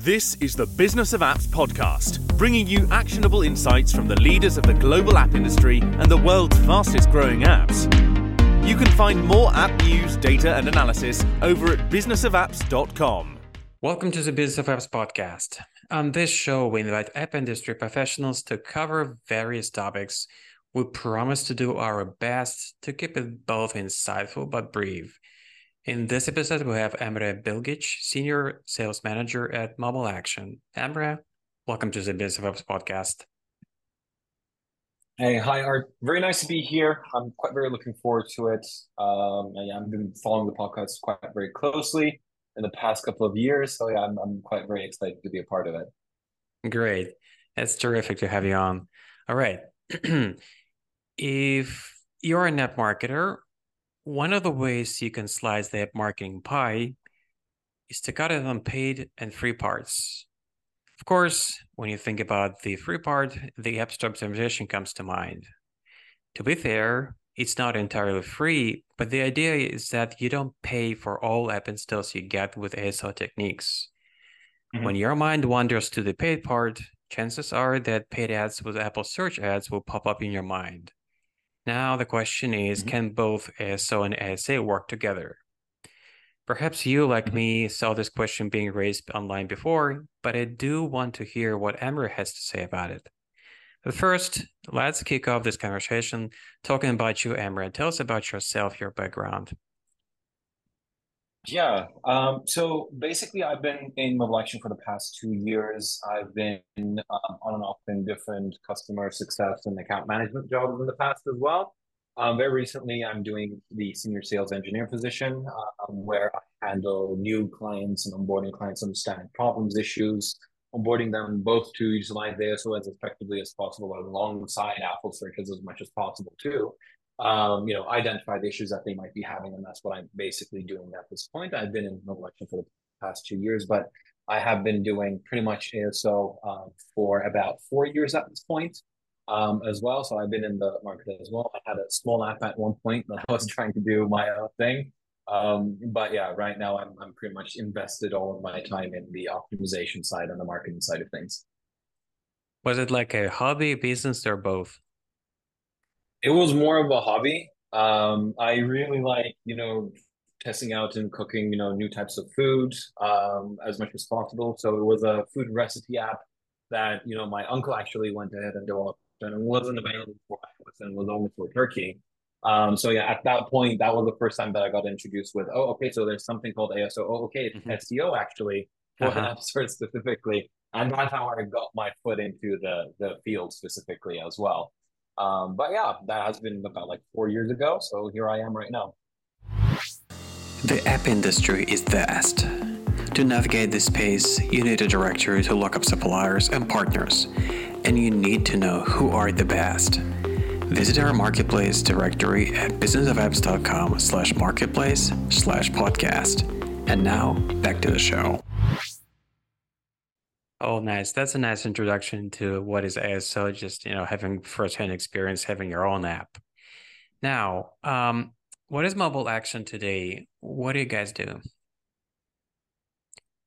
This is the Business of Apps podcast, bringing you actionable insights from the leaders of the global app industry and the world's fastest growing apps. You can find more app news, data and analysis over at businessofapps.com. Welcome to the Business of Apps podcast. On this show, we invite app industry professionals to cover various topics. We promise to do our best to keep it both insightful but brief. In this episode, we have Emre Bilgic, Senior Sales Manager at MobileAction. Emre, welcome to the Business of Apps podcast. Hey, hi, Art. Very nice to be here. I'm very looking forward to it. I've been following the podcast very closely in the past couple of years. So I'm very excited to be a part of it. Great. It's terrific to have you on. All right. If you're an app marketer, one of the ways you can slice the app marketing pie is to cut it on paid and free parts. Of course, when you think about the free part, the App Store Optimization comes to mind. To be fair, it's not entirely free, but the idea is that you don't pay for all app installs you get with ASO techniques. Mm-hmm. When your mind wanders to the paid part, chances are that paid ads with Apple Search Ads will pop up in your mind. Now the question is, can both ASO and ASA work together? Perhaps you, like me, saw this question being raised online before, but I do want to hear what Emre has to say about it. But first, let's kick off this conversation talking about you, Emre. Tell us about yourself, your background. Yeah, so basically I've been in MobileAction for the past 2 years. I've been on and off in different customer success and account management jobs in the past as well. Very recently, I'm doing the senior sales engineer position where I handle new clients and onboarding clients, understanding problems, issues, onboarding them both to utilize ASO as effectively as possible alongside Apple searches as much as possible too. Identify the issues that they might be having, and that's what I'm basically doing at this point. I've been in MobileAction for the past 2 years, but I have been doing pretty much ASO for about 4 years at this point as well. So I've been in the market as well. I had a small app at one point when I was trying to do my own thing. But yeah, right now I'm pretty much invested all of my time in the optimization side and the marketing side of things. Was it like a hobby, business, or both? It was more of a hobby. I really like, testing out and cooking, new types of food as much as possible. So it was a food recipe app that, my uncle actually went ahead and developed, and it wasn't available for iOS and was only for Turkey. At that point, that was the first time that I got introduced with, so there's something called ASO. It's SEO actually, for an app store specifically. And that's how I got my foot into the field specifically as well. That has been about 4 years ago. So here I am right now. The app industry is vast. To navigate this space, you need a directory to look up suppliers and partners, and you need to know who are the best. Visit our marketplace directory at businessofapps.com/marketplace/podcast. And now back to the show. Oh, nice. That's a nice introduction to what is ASO, just, having firsthand experience, having your own app. Now, what is MobileAction today? What do you guys do?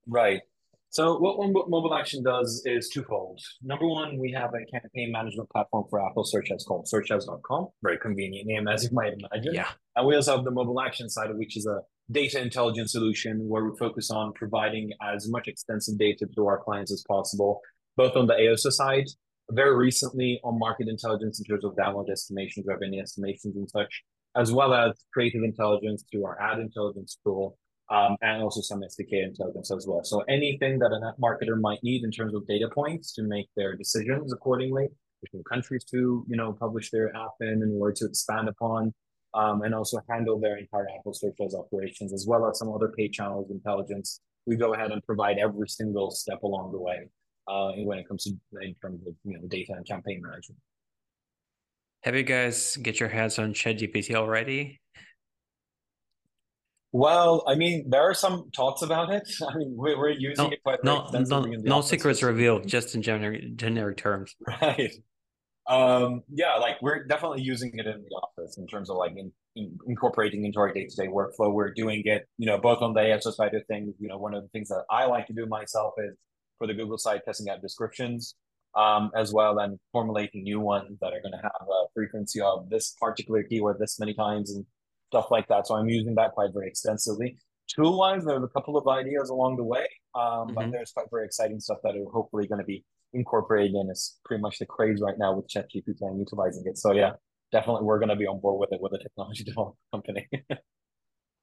Right. So what MobileAction does is twofold. Number one, we have a campaign management platform for Apple Search Ads called search ads.com. Very convenient name, as you might imagine. Yeah. And we also have the MobileAction side, which is a data intelligence solution where we focus on providing as much extensive data to our clients as possible, both on the ASO side, very recently on market intelligence in terms of download estimations, revenue estimations and such, as well as creative intelligence through our ad intelligence tool, and also some SDK intelligence as well. So anything that an app marketer might need in terms of data points to make their decisions accordingly, between countries to publish their app in order to expand upon, and also handle their entire Apple Search Ads operations, as well as some other paid channels intelligence. We go ahead and provide every single step along the way when it comes to in terms of data and campaign management. Have you guys get your hands on ChatGPT already? Well, there are some thoughts about it. We're using it quite extensively. No secrets revealed, just in generic terms. Right. We're definitely using it in the office in terms of incorporating into our day-to-day workflow. We're doing it, both on the ASO side of things. One of the things that I like to do myself is for the Google side, testing out descriptions as well, and formulating new ones that are going to have a frequency of this particular keyword this many times and stuff like that. So I'm using that quite very extensively. Tool-wise, there's a couple of ideas along the way, but there's quite very exciting stuff that are hopefully going to be incorporated in. It's pretty much the craze right now with ChatGPT and utilizing it. So yeah, definitely we're going to be on board with it with a technology development company.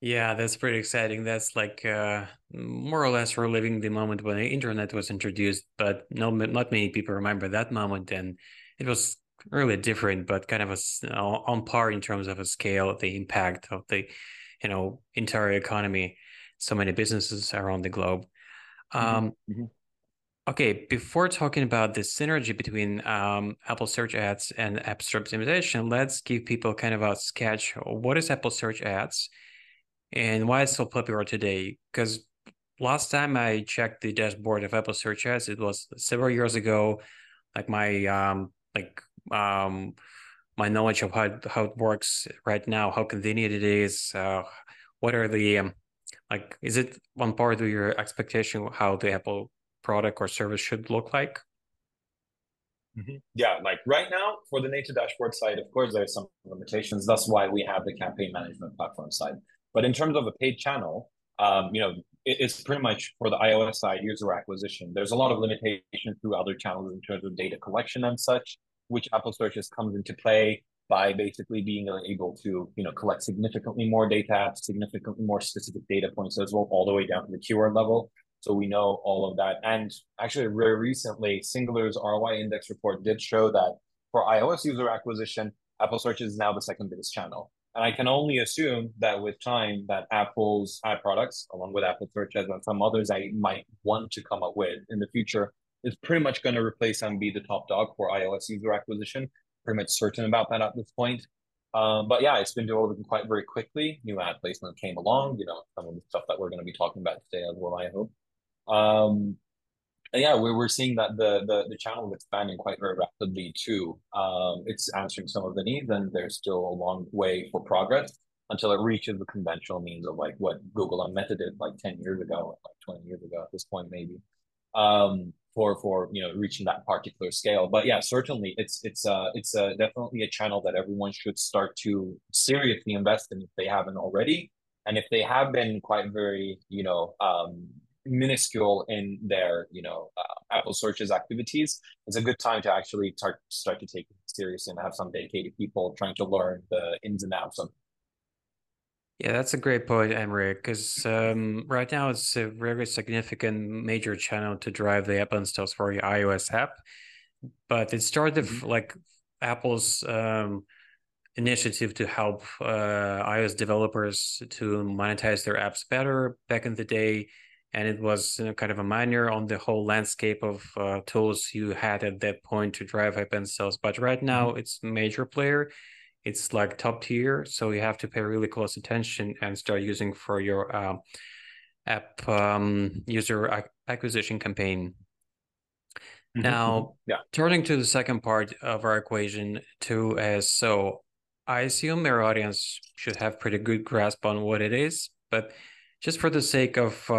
Yeah, that's pretty exciting. That's like more or less we're living the moment when the internet was introduced, but not many people remember that moment. And it was really different, but kind of on par in terms of a scale, the impact of the entire economy, so many businesses around the globe. Okay, before talking about the synergy between Apple Search Ads and App Store Optimization, let's give people kind of a sketch. What is Apple Search Ads? And why it's so popular today? Because last time I checked the dashboard of Apple Search Ads, it was several years ago. Like my knowledge of how it works right now, how convenient it is, what are the is it on par with your expectation of how the Apple product or service should look like? Yeah, like right now for the native dashboard side, of course there are some limitations. That's why we have the campaign management platform side. But in terms of a paid channel, it's pretty much for the iOS side, user acquisition. There's a lot of limitation through other channels in terms of data collection and such, which Apple Searches comes into play by basically being able to collect significantly more data, significantly more specific data points as well, all the way down to the keyword level. So we know all of that. And actually very recently, Singular's ROI index report did show that for iOS user acquisition, Apple Searches is now the second biggest channel. And I can only assume that with time that Apple's ad products, along with Apple Search Ads and some others I might want to come up with in the future, is pretty much going to replace and be the top dog for iOS user acquisition. Pretty much certain about that at this point. But yeah, it's been developing quite very quickly. New ad placement came along, some of the stuff that we're going to be talking about today as well, I hope. And yeah, we're seeing that the channel is expanding quite very rapidly too. It's answering some of the needs, and there's still a long way for progress until it reaches the conventional means of like what Google and Meta did like 10 years ago, like 20 years ago at this point, maybe, for reaching that particular scale. But yeah, certainly it's definitely a channel that everyone should start to seriously invest in if they haven't already. And if they have been quite very, minuscule in their Apple Searches activities, it's a good time to actually start to take it seriously and have some dedicated people trying to learn the ins and outs of it. Yeah, that's a great point, Emre, because right now it's a very significant major channel to drive the app installs for your iOS app, but it started like Apple's initiative to help iOS developers to monetize their apps better back in the day. And it was kind of a minor on the whole landscape of tools you had at that point to drive app installs. But right now it's major player. It's like top tier. So you have to pay really close attention and start using for your app user acquisition campaign. Now, turning to the second part of our equation, to ASO. I assume our audience should have pretty good grasp on what it is, but just for the sake of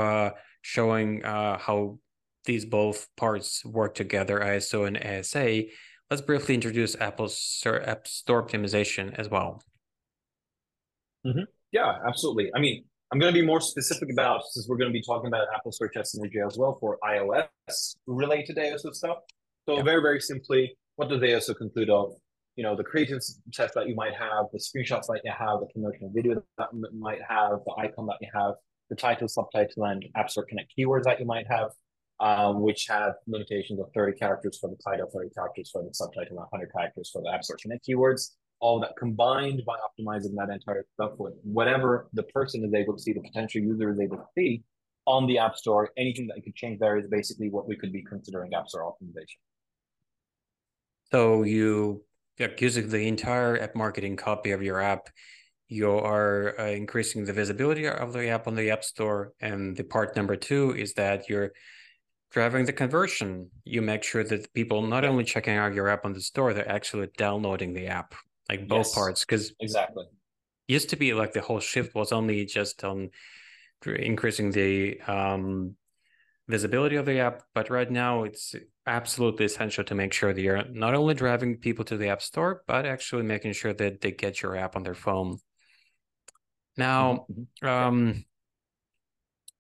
showing how these both parts work together, ISO and ASA, let's briefly introduce Apple's App Store Optimization as well. Yeah, absolutely. I mean, I'm going to be more specific about, since we're going to be talking about Apple Search Ads synergy as well for iOS-related ASO stuff. So very, very simply, what does ASO conclude of? The creative sets that you might have, the screenshots that you have, the promotional video that you might have, the icon that you have, the title, subtitle, and App Store Connect keywords that you might have, which have limitations of 30 characters for the title, 30 characters for the subtitle, and 100 characters for the App Store Connect keywords. All that combined by optimizing that entire stuff with whatever the person is able to see, the potential user is able to see on the App Store. Anything that you could change there is basically what we could be considering App Store optimization. So using the entire app marketing copy of your app, you are increasing the visibility of the app on the App Store. And the part number two is that you're driving the conversion. You make sure that people not only checking out your app on the store, they're actually downloading the app, like both parts. Because used to be like the whole shift was only just on increasing the visibility of the app. But right now, it's absolutely essential to make sure that you're not only driving people to the App Store, but actually making sure that they get your app on their phone. Now,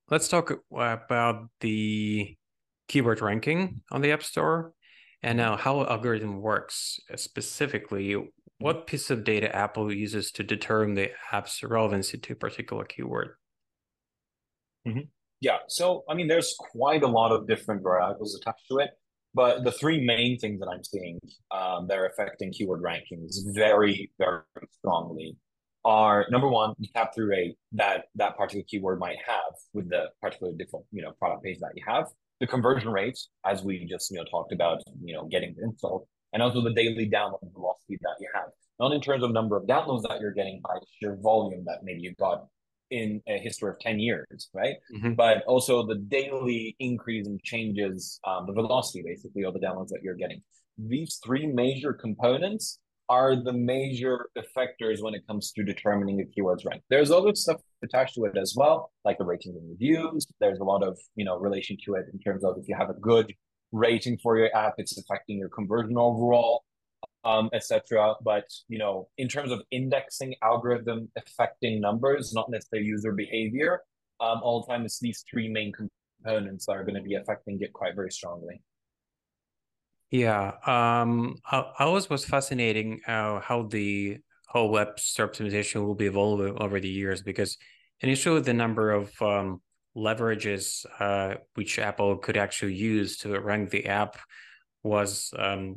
let's talk about the keyword ranking on the App Store and now how the algorithm works. Specifically, what piece of data Apple uses to determine the app's relevancy to a particular keyword? Yeah, so I mean, there's quite a lot of different variables attached to it, but the three main things that I'm seeing that are affecting keyword rankings very, very strongly are, number one, the capture rate that that particular keyword might have with the particular different product page that you have, the conversion rates, as we just talked about, getting the install, and also the daily download velocity that you have, not in terms of number of downloads that you're getting by sheer volume that maybe you got in a history of 10 years, right? But also the daily increase in changes, the velocity basically of the downloads that you're getting. These three major components are the major effectors when it comes to determining the keyword's rank. There's other stuff attached to it as well, like the ratings and reviews. There's a lot of relation to it in terms of if you have a good rating for your app, it's affecting your conversion overall, etc. But in terms of indexing, algorithm affecting numbers, not necessarily user behavior, all the time, it's these three main components that are going to be affecting it quite very strongly. Yeah, I always was fascinating how the whole web store optimization will be evolving over the years, because initially the number of leverages which Apple could actually use to rank the app was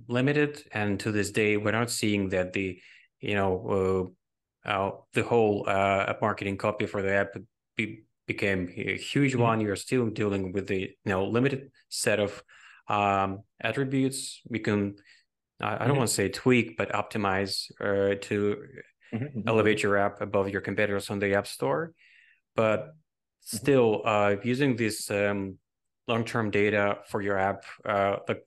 limited, and to this day we're not seeing that the the whole app marketing copy for the app became a huge one. You're still dealing with the limited set of attributes. We can I don't want to say tweak, but optimize to elevate your app above your competitors on the App Store, but still using this long-term data for your app, like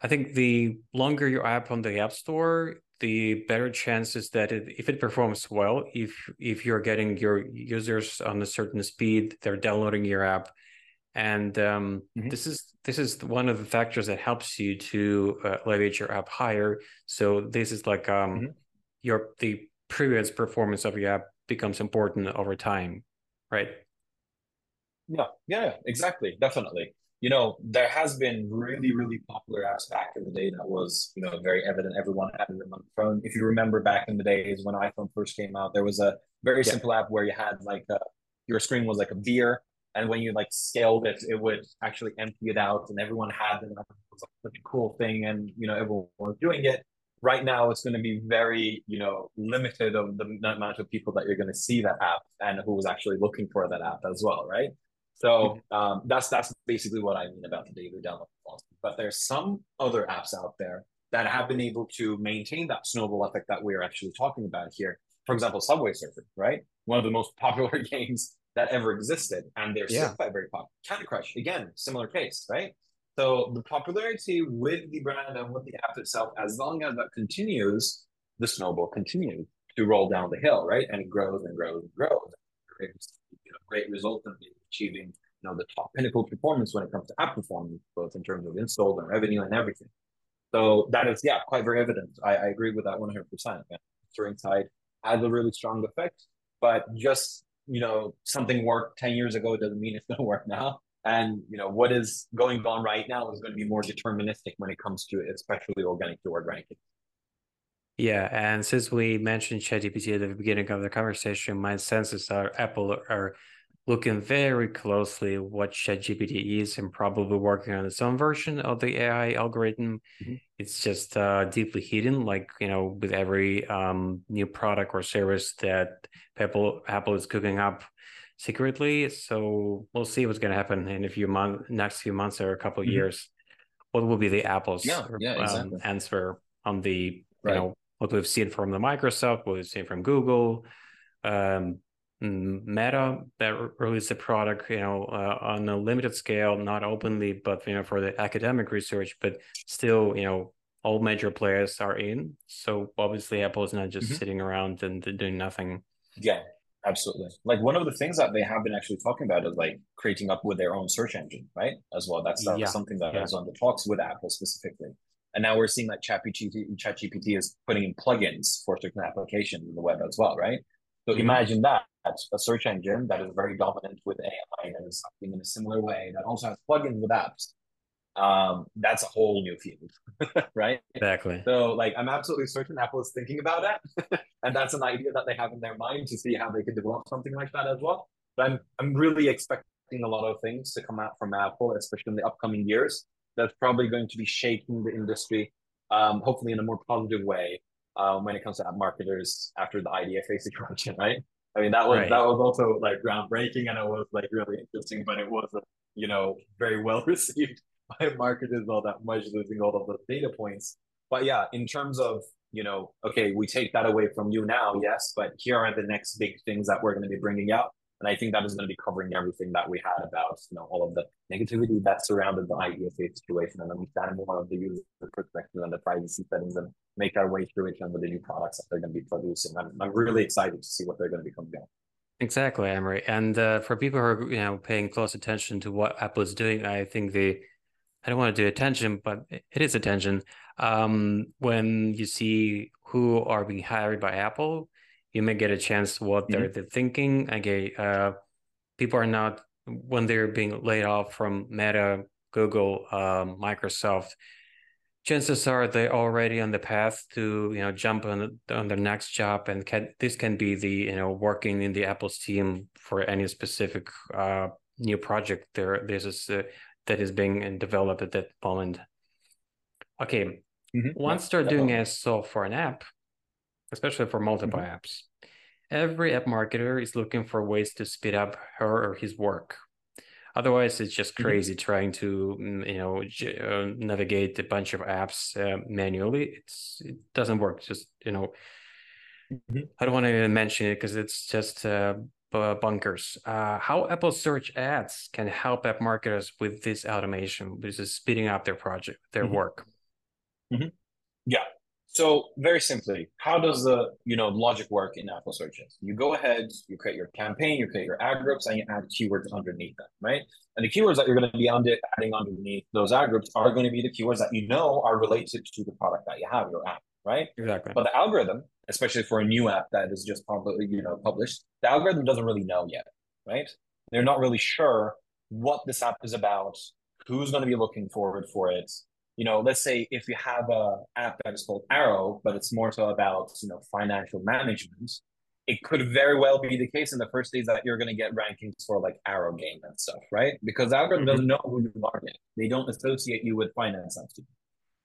I think the longer your app on the App Store, the better chances that if it performs well, if you're getting your users on a certain speed, they're downloading your app. And this is one of the factors that helps you to elevate your app higher. So this is like the previous performance of your app becomes important over time, right? Yeah, exactly. Definitely. There has been really, really popular apps back in the day that was, very evident. Everyone had it on their phone. If you remember back in the days when iPhone first came out, there was a very simple app where you had like your screen was like a beer. And when you like scaled it, it would actually empty it out, and everyone had it. It was such a cool thing, and everyone was doing it. Right now, it's going to be very limited of the amount of people that you're going to see that app and who was actually looking for that app as well, right? So that's basically what I mean about the daily download velocity. But there's some other apps out there that have been able to maintain that snowball effect that we are actually talking about here. For example, Subway Surfers, right? One of the most popular games that ever existed, and they're still quite very popular. Candy Crush, again, similar case, right? So the popularity with the brand and with the app itself, as long as that continues, the snowball continues to roll down the hill, right? And it grows and grows and grows. It's great result in achieving the top pinnacle performance when it comes to app performance, both in terms of install and revenue and everything. So that is quite very evident. I agree with that 100%. Turing side has a really strong effect, but just something worked 10 years ago doesn't mean it's going to work now. And, what is going on right now is going to be more deterministic when it comes to especially organic keyword ranking. Yeah. And since we mentioned ChatGPT at the beginning of the conversation, my senses are Apple are looking very closely what ChatGPT is and probably working on its own version of the AI algorithm. It's just deeply hidden, like, with every new product or service that Apple is cooking up secretly. So we'll see what's going to happen in a few months, next few months or a couple of years. What will be the Apple's answer on the, what we've seen from the Microsoft, what we've seen from Google, Meta that released a product, on a limited scale, not openly, but for the academic research, but still, all major players are in. So obviously, Apple is not just sitting around and doing nothing. Yeah, Absolutely. Like one of the things that they have been actually talking about is like creating up with their own search engine, right? As well. That's something that was on the talks with Apple specifically. And now we're seeing that ChatGPT is putting in plugins for certain applications in the web as well, right? So imagine that a search engine that is very dominant with AI and is something in a similar way that also has plugins with apps. That's a whole new field, right? Exactly. So like, I'm absolutely certain Apple is thinking about that. And that's an idea that they have in their mind to see how they could develop something like that as well. But I'm really expecting a lot of things to come out from Apple, especially in the upcoming years. That's probably going to be shaking the industry, hopefully in a more positive way when it comes to app marketers after the IDFA situation, right? I mean, that was also like groundbreaking, and it was like really interesting, but it wasn't, very well received by marketers all that much, losing all of those data points. But yeah, in terms of, okay, we take that away from you now, yes, but here are the next big things that we're going to be bringing out. And I think that is going to be covering everything that we had about, all of the negativity that surrounded the IDFA situation, and understand more of the user perspective and the privacy settings, and make our way through it and with the new products that they're going to be producing. I'm really excited to see what they're going to be coming out. Exactly, Emre. And for people who are paying close attention to what Apple is doing, I think I don't want to do attention, but it is attention. When you see who are being hired by Apple, you may get a chance what they're thinking. Okay, people are not, when they're being laid off from Meta, Google, Microsoft, chances are they're already on the path to jump on their next job, and this can be the working in the Apple's team for any specific new project that is being developed at that moment. Okay, once they're doing ASO for an app, especially for multiple apps, every app marketer is looking for ways to speed up her or his work. Otherwise, it's just crazy trying to navigate a bunch of apps manually. It doesn't work. Just I don't want to even mention it because it's just bunkers. How Apple Search Ads can help app marketers with this automation, which is speeding up their work. Mm-hmm. Yeah. So very simply, how does the logic work in Apple searches? You go ahead, you create your campaign, you create your ad groups, and you add keywords underneath them, right? And the keywords that you're going to be adding underneath those ad groups are going to be the keywords that are related to the product that you have, your app, right? Exactly. But the algorithm, especially for a new app that is just published, the algorithm doesn't really know yet, right? They're not really sure what this app is about, who's going to be looking forward for it. Let's say if you have an app that is called Arrow, but it's more so about, financial management, it could very well be the case in the first days that you're going to get rankings for like Arrow game and stuff, right? Because the algorithm doesn't know who you are yet. They don't associate you with finance apps.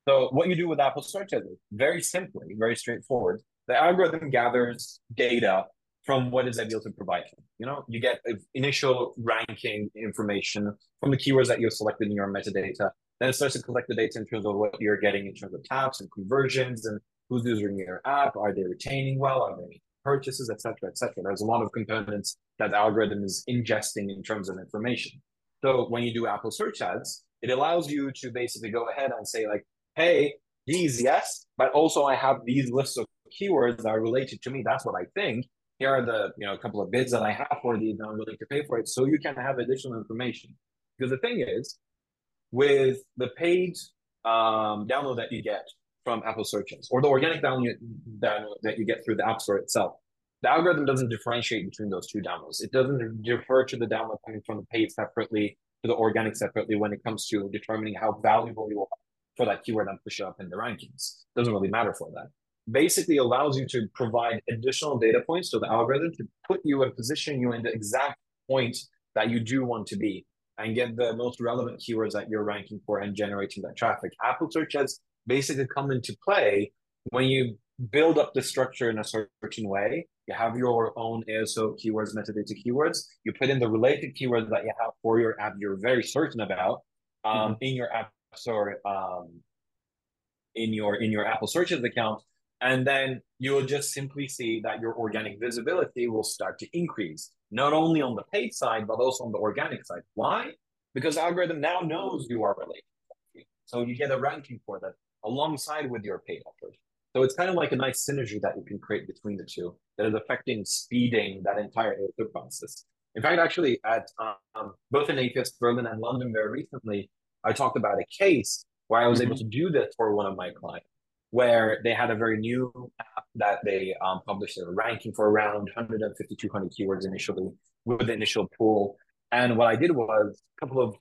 So what you do with Apple Search Ads, very simply, very straightforward, the algorithm gathers data from what is able to provide you. You get initial ranking information from the keywords that you selected in your metadata. Then it starts to collect the data in terms of what you're getting in terms of taps and conversions and who's using your app. Are they retaining well? Are there any purchases, et cetera, et cetera? There's a lot of components that the algorithm is ingesting in terms of information. So when you do Apple Search Ads, it allows you to basically go ahead and say like, hey, these, yes, but also I have these lists of keywords that are related to me. That's what I think. Here are the couple of bids that I have for these and I'm willing to pay for it. So you can have additional information. Because the thing is, with the paid download that you get from Apple searches or the organic download that you get through the App Store itself, the algorithm doesn't differentiate between those two downloads. It doesn't refer to the download coming from the paid separately to the organic separately when it comes to determining how valuable you are for that keyword and push it up in the rankings. It doesn't really matter for that. Basically allows you to provide additional data points to the algorithm to put you and position you in the exact point that you do want to be and get the most relevant keywords that you're ranking for and generating that traffic. Apple Search Ads basically come into play when you build up the structure in a certain way. You have your own ASO keywords, metadata keywords. You put in the related keywords that you have for your app you're very certain about in your App Store, in your Apple Search Ads account. And then you will just simply see that your organic visibility will start to increase, not only on the paid side, but also on the organic side. Why? Because the algorithm now knows you are related. So you get a ranking for that alongside with your paid offers. So it's kind of like a nice synergy that you can create between the two that is affecting speeding that entire ASO process. In fact, actually, at both in APS Berlin and London very recently, I talked about a case where I was able to do this for one of my clients, where they had a very new app that they published a ranking for around 150, 200 keywords initially with the initial pool. And what I did was a couple of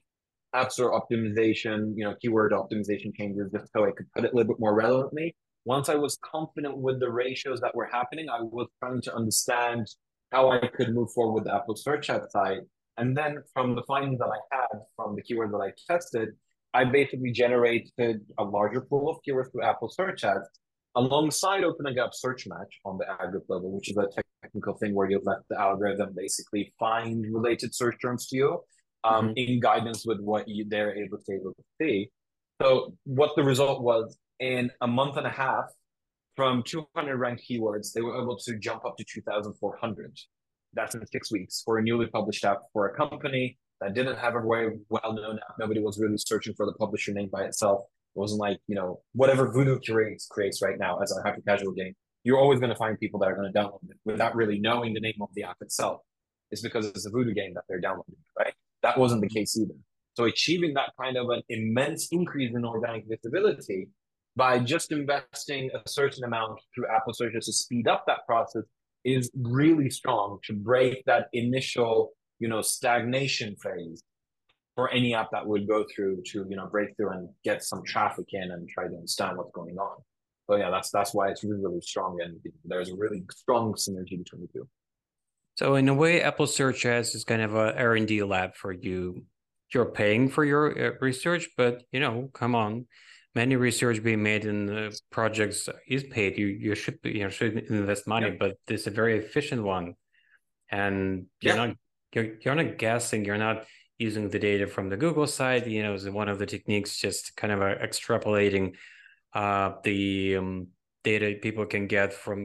App Store optimization, keyword optimization changes, just so I could put it a little bit more relevantly. Once I was confident with the ratios that were happening, I was trying to understand how I could move forward with the Apple Search Ads side. And then from the findings that I had from the keywords that I tested, I basically generated a larger pool of keywords through Apple Search Ads alongside opening up Search Match on the ad group level, which is a technical thing where you let the algorithm basically find related search terms to you in guidance with what they're able to see. So what the result was, in a month and a half, from 200 ranked keywords, they were able to jump up to 2,400. That's in 6 weeks for a newly published app for a company that didn't have a very well-known app. Nobody was really searching for the publisher name by itself. It wasn't like, whatever Voodoo creates right now as a hyper-casual game, you're always going to find people that are going to download it without really knowing the name of the app itself. It's because it's a Voodoo game that they're downloading, right? That wasn't the case either. So achieving that kind of an immense increase in organic visibility by just investing a certain amount through Apple searches to speed up that process is really strong to break that initial, stagnation phase for any app that would go through to, break through and get some traffic in and try to understand what's going on. So yeah, that's why it's really, really strong. And there's a really strong synergy between the two. So in a way, Apple Search Ads is kind of a R&D lab for you. You're paying for your research, but come on. Many research being made in projects is paid. You should invest money, but this is a very efficient one, and you're not guessing. You're not using the data from the Google side. Is one of the techniques just kind of extrapolating the data people can get for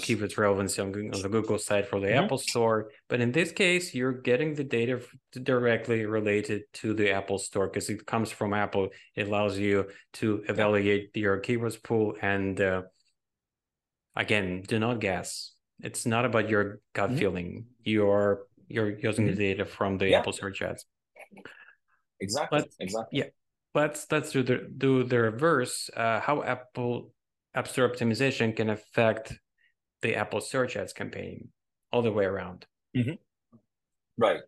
keep its relevancy on the Google side for the Apple Store. But in this case, you're getting the data directly related to the Apple Store because it comes from Apple. It allows you to evaluate your keywords pool. And again, do not guess. It's not about your gut feeling. You're using the data from the Apple Search Ads. Exactly. Let's do the reverse. How App Store optimization can affect the Apple Search Ads campaign all the way around. Right.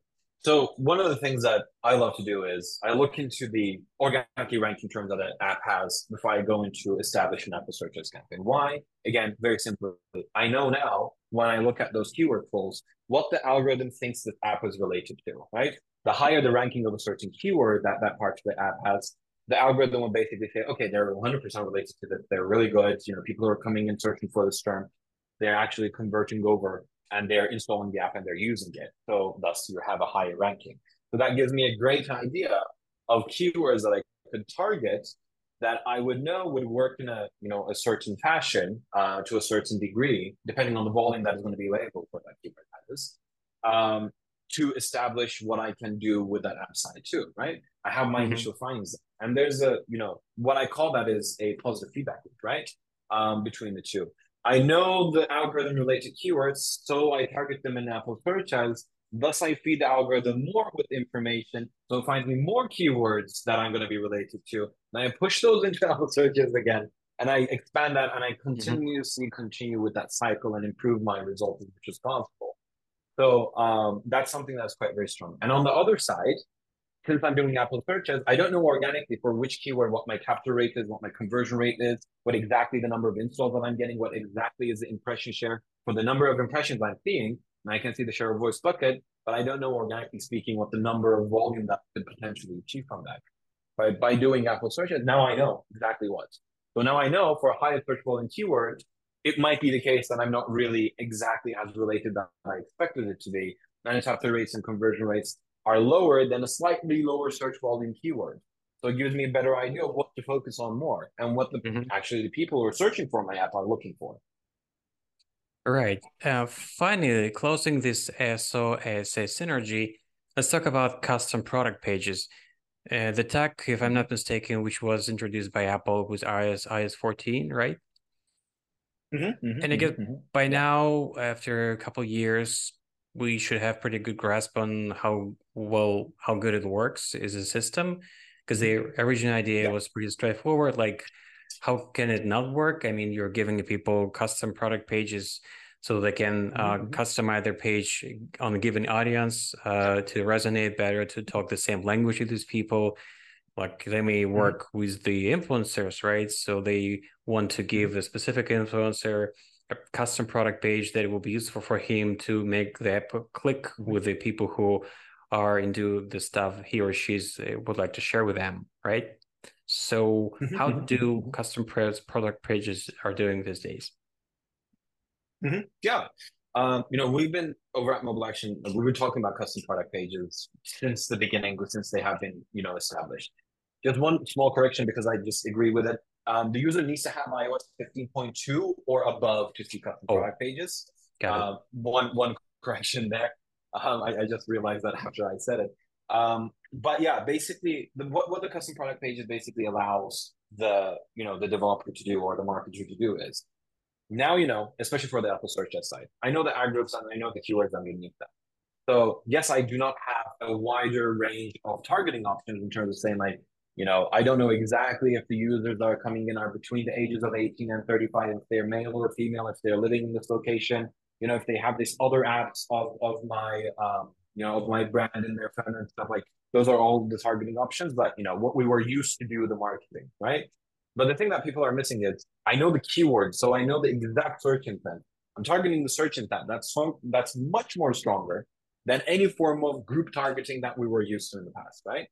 So one of the things that I love to do is I look into the organically ranking terms that an app has before I go into establish an Apple Search Ads campaign. Why? Again, very simply, I know now when I look at those keyword pools, what the algorithm thinks the app is related to, right? The higher the ranking of a certain keyword that part of the app has, the algorithm will basically say, okay, they're 100% related to this. They're really good. People who are coming in searching for this term, they're actually converting over and they're installing the app and they're using it. So thus you have a higher ranking. So that gives me a great idea of keywords that I could target that I would know would work in a certain fashion to a certain degree, depending on the volume that is going to be available for that keyword status. To establish what I can do with that app side too, right? I have my initial findings. And there's a, what I call that is a positive feedback loop, right? Between the two. I know the algorithm related keywords, so I target them in Apple Search Ads. Thus, I feed the algorithm more with information. So it finds me more keywords that I'm going to be related to. And I push those into Apple Search Ads again, and I expand that, and I continuously continue with that cycle and improve my results as much as possible. So that's something that's quite very strong. And on the other side, since I'm doing Apple searches, I don't know organically for which keyword, what my capture rate is, what my conversion rate is, what exactly the number of installs that I'm getting, what exactly is the impression share for the number of impressions I'm seeing. And I can see the share of voice bucket, but I don't know organically speaking what the number of volume that could potentially achieve from that. By doing Apple searches, now I know exactly what. So now I know for a higher search volume keyword, it might be the case that I'm not really exactly as related that I expected it to be. And its capture rates and conversion rates are lower than a slightly lower search volume keyword. So it gives me a better idea of what to focus on more and what the people who are searching for my app are looking for. Right. Finally, closing this ASO-ASA synergy, let's talk about custom product pages. The tech, if I'm not mistaken, which was introduced by Apple, was iOS 14, right? And I guess by now, after a couple of years, we should have pretty good grasp on how good it works as a system, because the original idea was pretty straightforward. Like, how can it not work? I mean, you're giving people custom product pages so they can customize their page on a given audience to resonate better, to talk the same language with these people. Like, they may work with the influencers, right? So they want to give a specific influencer a custom product page that will be useful for him to make the app click with the people who are into the stuff he or she would like to share with them, right? So how do custom product pages are doing these days? You know, we've been over at MobileAction, we've been talking about custom product pages since the beginning, since they have been, you know, established. Just one small correction, because I just agree with it. The user needs to have iOS 15.2 or above to see custom product pages. One correction there. I just realized that after I said it. But yeah, basically, what the custom product pages basically allows the, you know, the developer to do, or the marketer to do, is now, you know, especially for the Apple Search Ads side, I know the ad groups and I know the keywords underneath them. So yes, I do not have a wider range of targeting options in terms of saying, like, you know, I don't know exactly if the users that are coming in are between the ages of 18 and 35, if they're male or female, if they're living in this location, you know, if they have these other apps of my, you know, of my brand in their phone and stuff. Like, those are all the targeting options, but, you know, what we were used to do with the marketing, right? But the thing that people are missing is, I know the keyword, so I know the exact search intent. I'm targeting the search intent. That's much more stronger than any form of group targeting that we were used to in the past, right?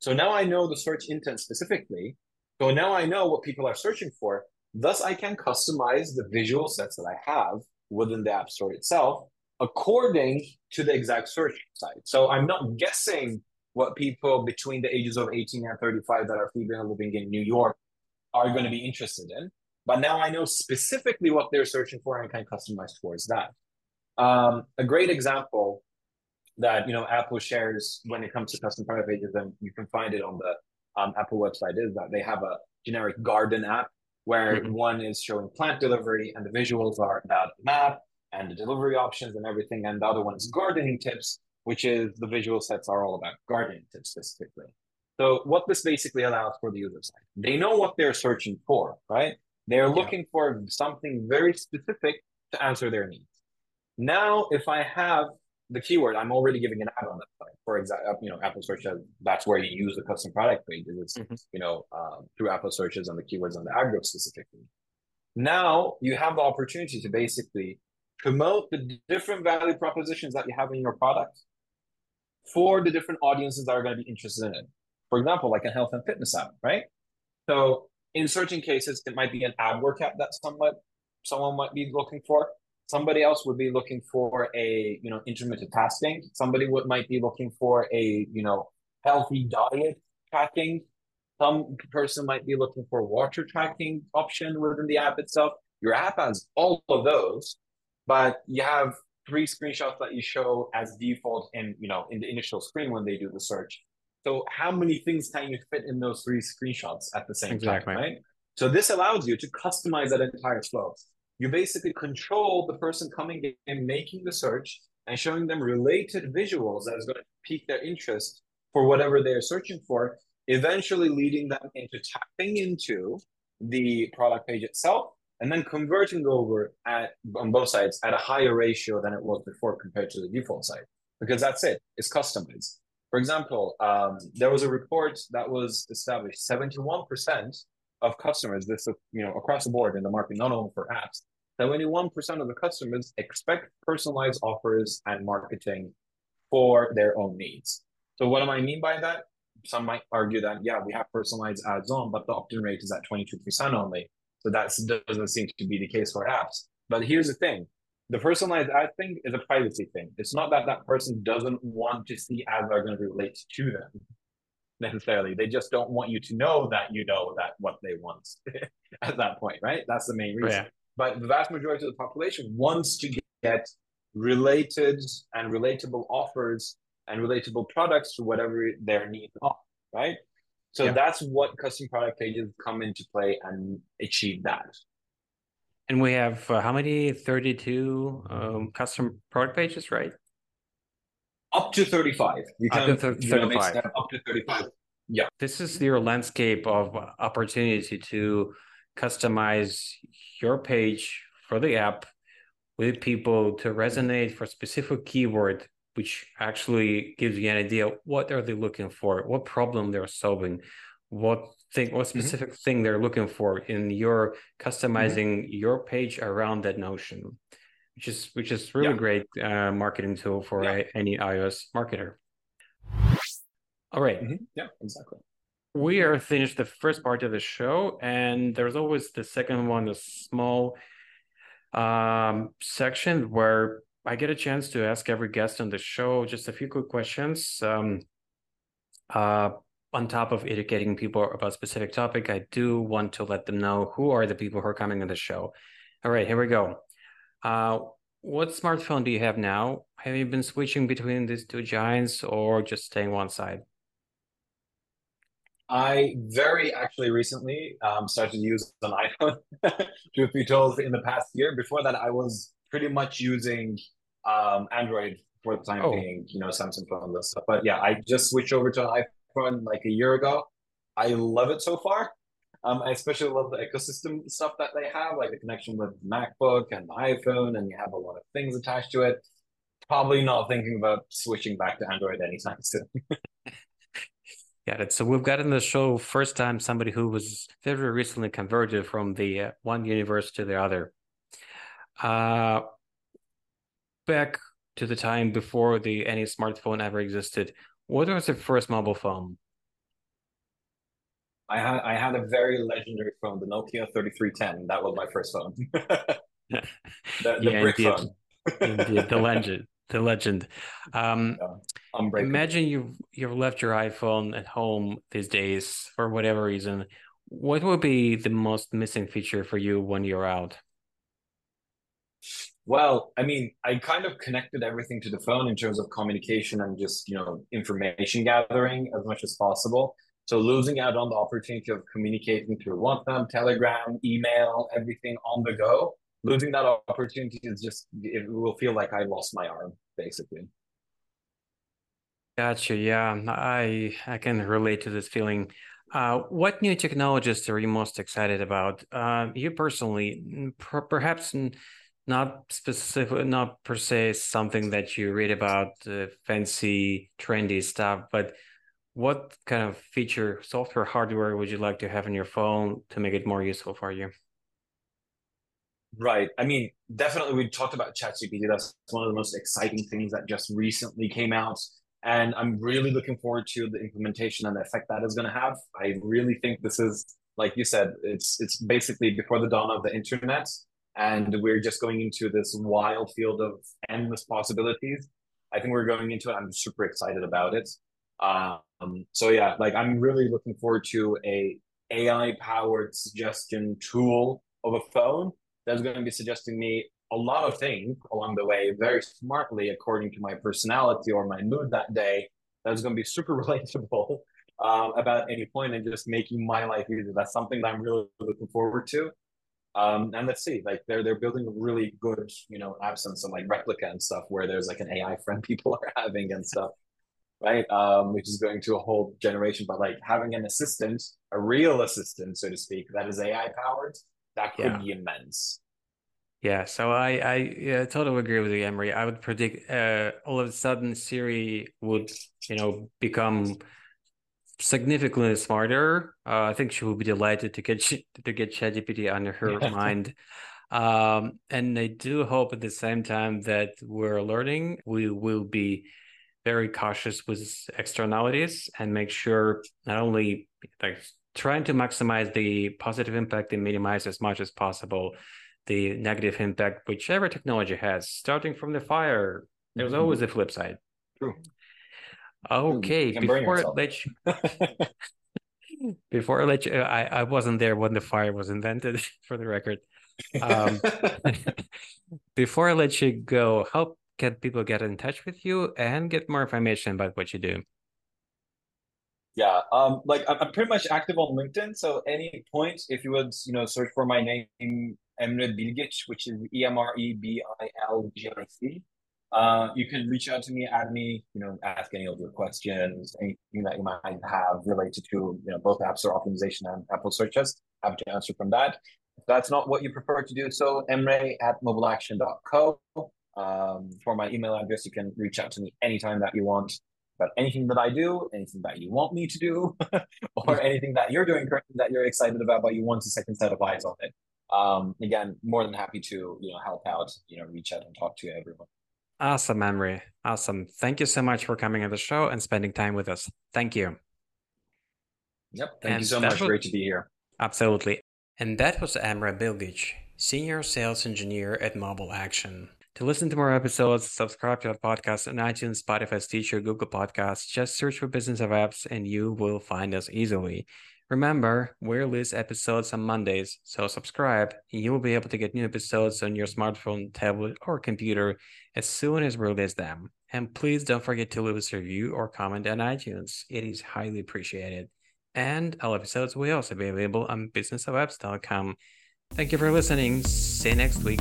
So now I know the search intent specifically. So now I know what people are searching for. Thus, I can customize the visual sets that I have within the App Store itself according to the exact search site. So I'm not guessing what people between the ages of 18 and 35 that are female living in New York are going to be interested in, but now I know specifically what they're searching for and can customize towards that. A great example that, you know, Apple shares when it comes to custom product pages, and you can find it on the Apple website, is that they have a generic garden app where one is showing plant delivery and the visuals are about the map and the delivery options and everything, and the other one is gardening tips, which is the visual sets are all about gardening tips specifically. So what this basically allows for the user side, they know what they're searching for, right? They're looking for something very specific to answer their needs. Now, if I have the keyword, I'm already giving an ad on that side. For example, you know, Apple Search Ads, that's where you use the custom product pages. It's, you know, through Apple searches on the keywords on the ad group specifically. Now you have the opportunity to basically promote the different value propositions that you have in your product for the different audiences that are going to be interested in it. For example, like a health and fitness app, right? So in certain cases, it might be an ad workout that someone might be looking for. Somebody else would be looking for a, you know, intermittent fasting. Somebody might be looking for a, you know, healthy diet tracking. Some person might be looking for water tracking option within the app itself. Your app has all of those, but you have 3 screenshots that you show as default in, you know, in the initial screen when they do the search. So how many things can you fit in those 3 screenshots at the same time, right? So this allows you to customize that entire flow. You basically control the person coming in, making the search, and showing them related visuals that is going to pique their interest for whatever they're searching for, eventually leading them into tapping into the product page itself, and then converting over on both sides at a higher ratio than it was before compared to the default side, because that's it, it's customized. For example, there was a report that was established, 71% of customers, this, you know, across the board in the market, not only for apps, 71% of the customers expect personalized offers and marketing for their own needs. So what do I mean by that? Some might argue that, yeah, we have personalized ads on, but the opt-in rate is at 22% only. So that doesn't seem to be the case for apps. But here's the thing. The personalized ad thing is a privacy thing. It's not that that person doesn't want to see ads that are going to relate to them necessarily. They just don't want you to know that you know that what they want at that point, right? That's the main reason. Yeah. But the vast majority of the population wants to get related and relatable offers and relatable products to whatever their needs are, right? So that's what custom product pages come into play and achieve that. And we have how many? 32 custom product pages, right? Up to 35. You can up to 35. Yeah. This is your landscape of opportunity to customize your page for the app with people to resonate for a specific keyword, which actually gives you an idea what are they looking for, what problem they're solving, what specific thing they're looking for, in your customizing your page around that notion, which is really great marketing tool for any iOS marketer. All right. Yeah, exactly. We are finished the first part of the show, and there's always the second one, a small section where I get a chance to ask every guest on the show just a few quick questions. On top of educating people about a specific topic, I do want to let them know who are the people who are coming on the show. All right, here we go. What smartphone do you have now? Have you been switching between these two giants or just staying one side? I very actually recently started to use an iPhone, truth be told, in the past year. Before that, I was pretty much using Android for the time being, Samsung phone and stuff. But yeah, I just switched over to an iPhone like a year ago. I love it so far. I especially love the ecosystem stuff that they have, like the connection with MacBook and iPhone, and you have a lot of things attached to it. Probably not thinking about switching back to Android anytime soon. Got it. So we've got in the show first time somebody who was very recently converted from the one universe to the other. Back to the time before any smartphone ever existed, what was the first mobile phone? I had a very legendary phone, the Nokia 3310. That was my first phone. the brick phone. Indeed, the legend. Imagine you've left your iPhone at home these days for whatever reason. What would be the most missing feature for you when you're out? Well, I mean, I kind of connected everything to the phone in terms of communication and just, information gathering as much as possible. So losing out on the opportunity of communicating through WhatsApp, Telegram, email, everything on the go, losing that opportunity is just, it will feel like I lost my arm, basically. Gotcha. Yeah, I can relate to this feeling. What new technologies are you most excited about? You personally, perhaps not specific, not per se something that you read about, fancy, trendy stuff, but what kind of feature, software, hardware would you like to have in your phone to make it more useful for you? Right. I mean, definitely we talked about ChatGPT. That's one of the most exciting things that just recently came out. And I'm really looking forward to the implementation and the effect that is going to have. I really think this is, like you said, it's basically before the dawn of the internet. And we're just going into this wild field of endless possibilities. I think we're going into it. I'm super excited about it. So yeah, like I'm really looking forward to a AI-powered suggestion tool of a phone that's going to be suggesting me a lot of things along the way, very smartly, according to my personality or my mood that day. That's going to be super relatable about any point and just making my life easier. That's something that I'm really looking forward to. And let's see, like they're building a really good, absence of like replica and stuff where there's like an AI friend people are having and stuff, right? Which is going to a whole generation, but like having an assistant, a real assistant, so to speak, that is AI powered, that could be immense. Yeah. So I totally agree with you, Emre. I would predict all of a sudden Siri would, become significantly smarter. I think she will be delighted to get ChatGPT under her mind. And I do hope at the same time that we're learning, we will be very cautious with externalities and make sure not only like trying to maximize the positive impact and minimize as much as possible the negative impact, whichever technology has, starting from the fire. There's always a flip side. True. Okay, before I let you, I wasn't there when the fire was invented, for the record. Before I let you go, how can people get in touch with you and get more information about what you do? Yeah, I'm pretty much active on LinkedIn. So any point, if you would, search for my name, Emre Bilgic, which is EMREBILGIC. You can reach out to me, add me, ask any of your questions, anything that you might have related to, both App Store Optimization and Apple Search Ads. Happy to answer from that. If that's not what you prefer to do, so emre@mobileaction.co. For my email address, you can reach out to me anytime that you want about anything that I do, anything that you want me to do, or anything that you're doing currently that you're excited about, but you want a second set of eyes on it. Again, more than happy to help out, reach out and talk to everyone. Awesome, Emre. Awesome. Thank you so much for coming on the show and spending time with us. Thank you. Yep. Thank you so much. Great to be here. Absolutely. And that was Emre Bilgic, Senior Sales Engineer at MobileAction. To listen to more episodes, subscribe to our podcast on iTunes, Spotify, Stitcher, Google Podcasts. Just search for Business of Apps and you will find us easily. Remember, we release episodes on Mondays, so subscribe and you will be able to get new episodes on your smartphone, tablet, or computer as soon as we release them. And please don't forget to leave us a review or comment on iTunes. It is highly appreciated. And all episodes will also be available on businessofapps.com. Thank you for listening. See you next week.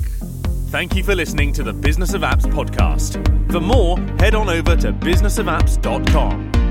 Thank you for listening to the Business of Apps podcast. For more, head on over to businessofapps.com.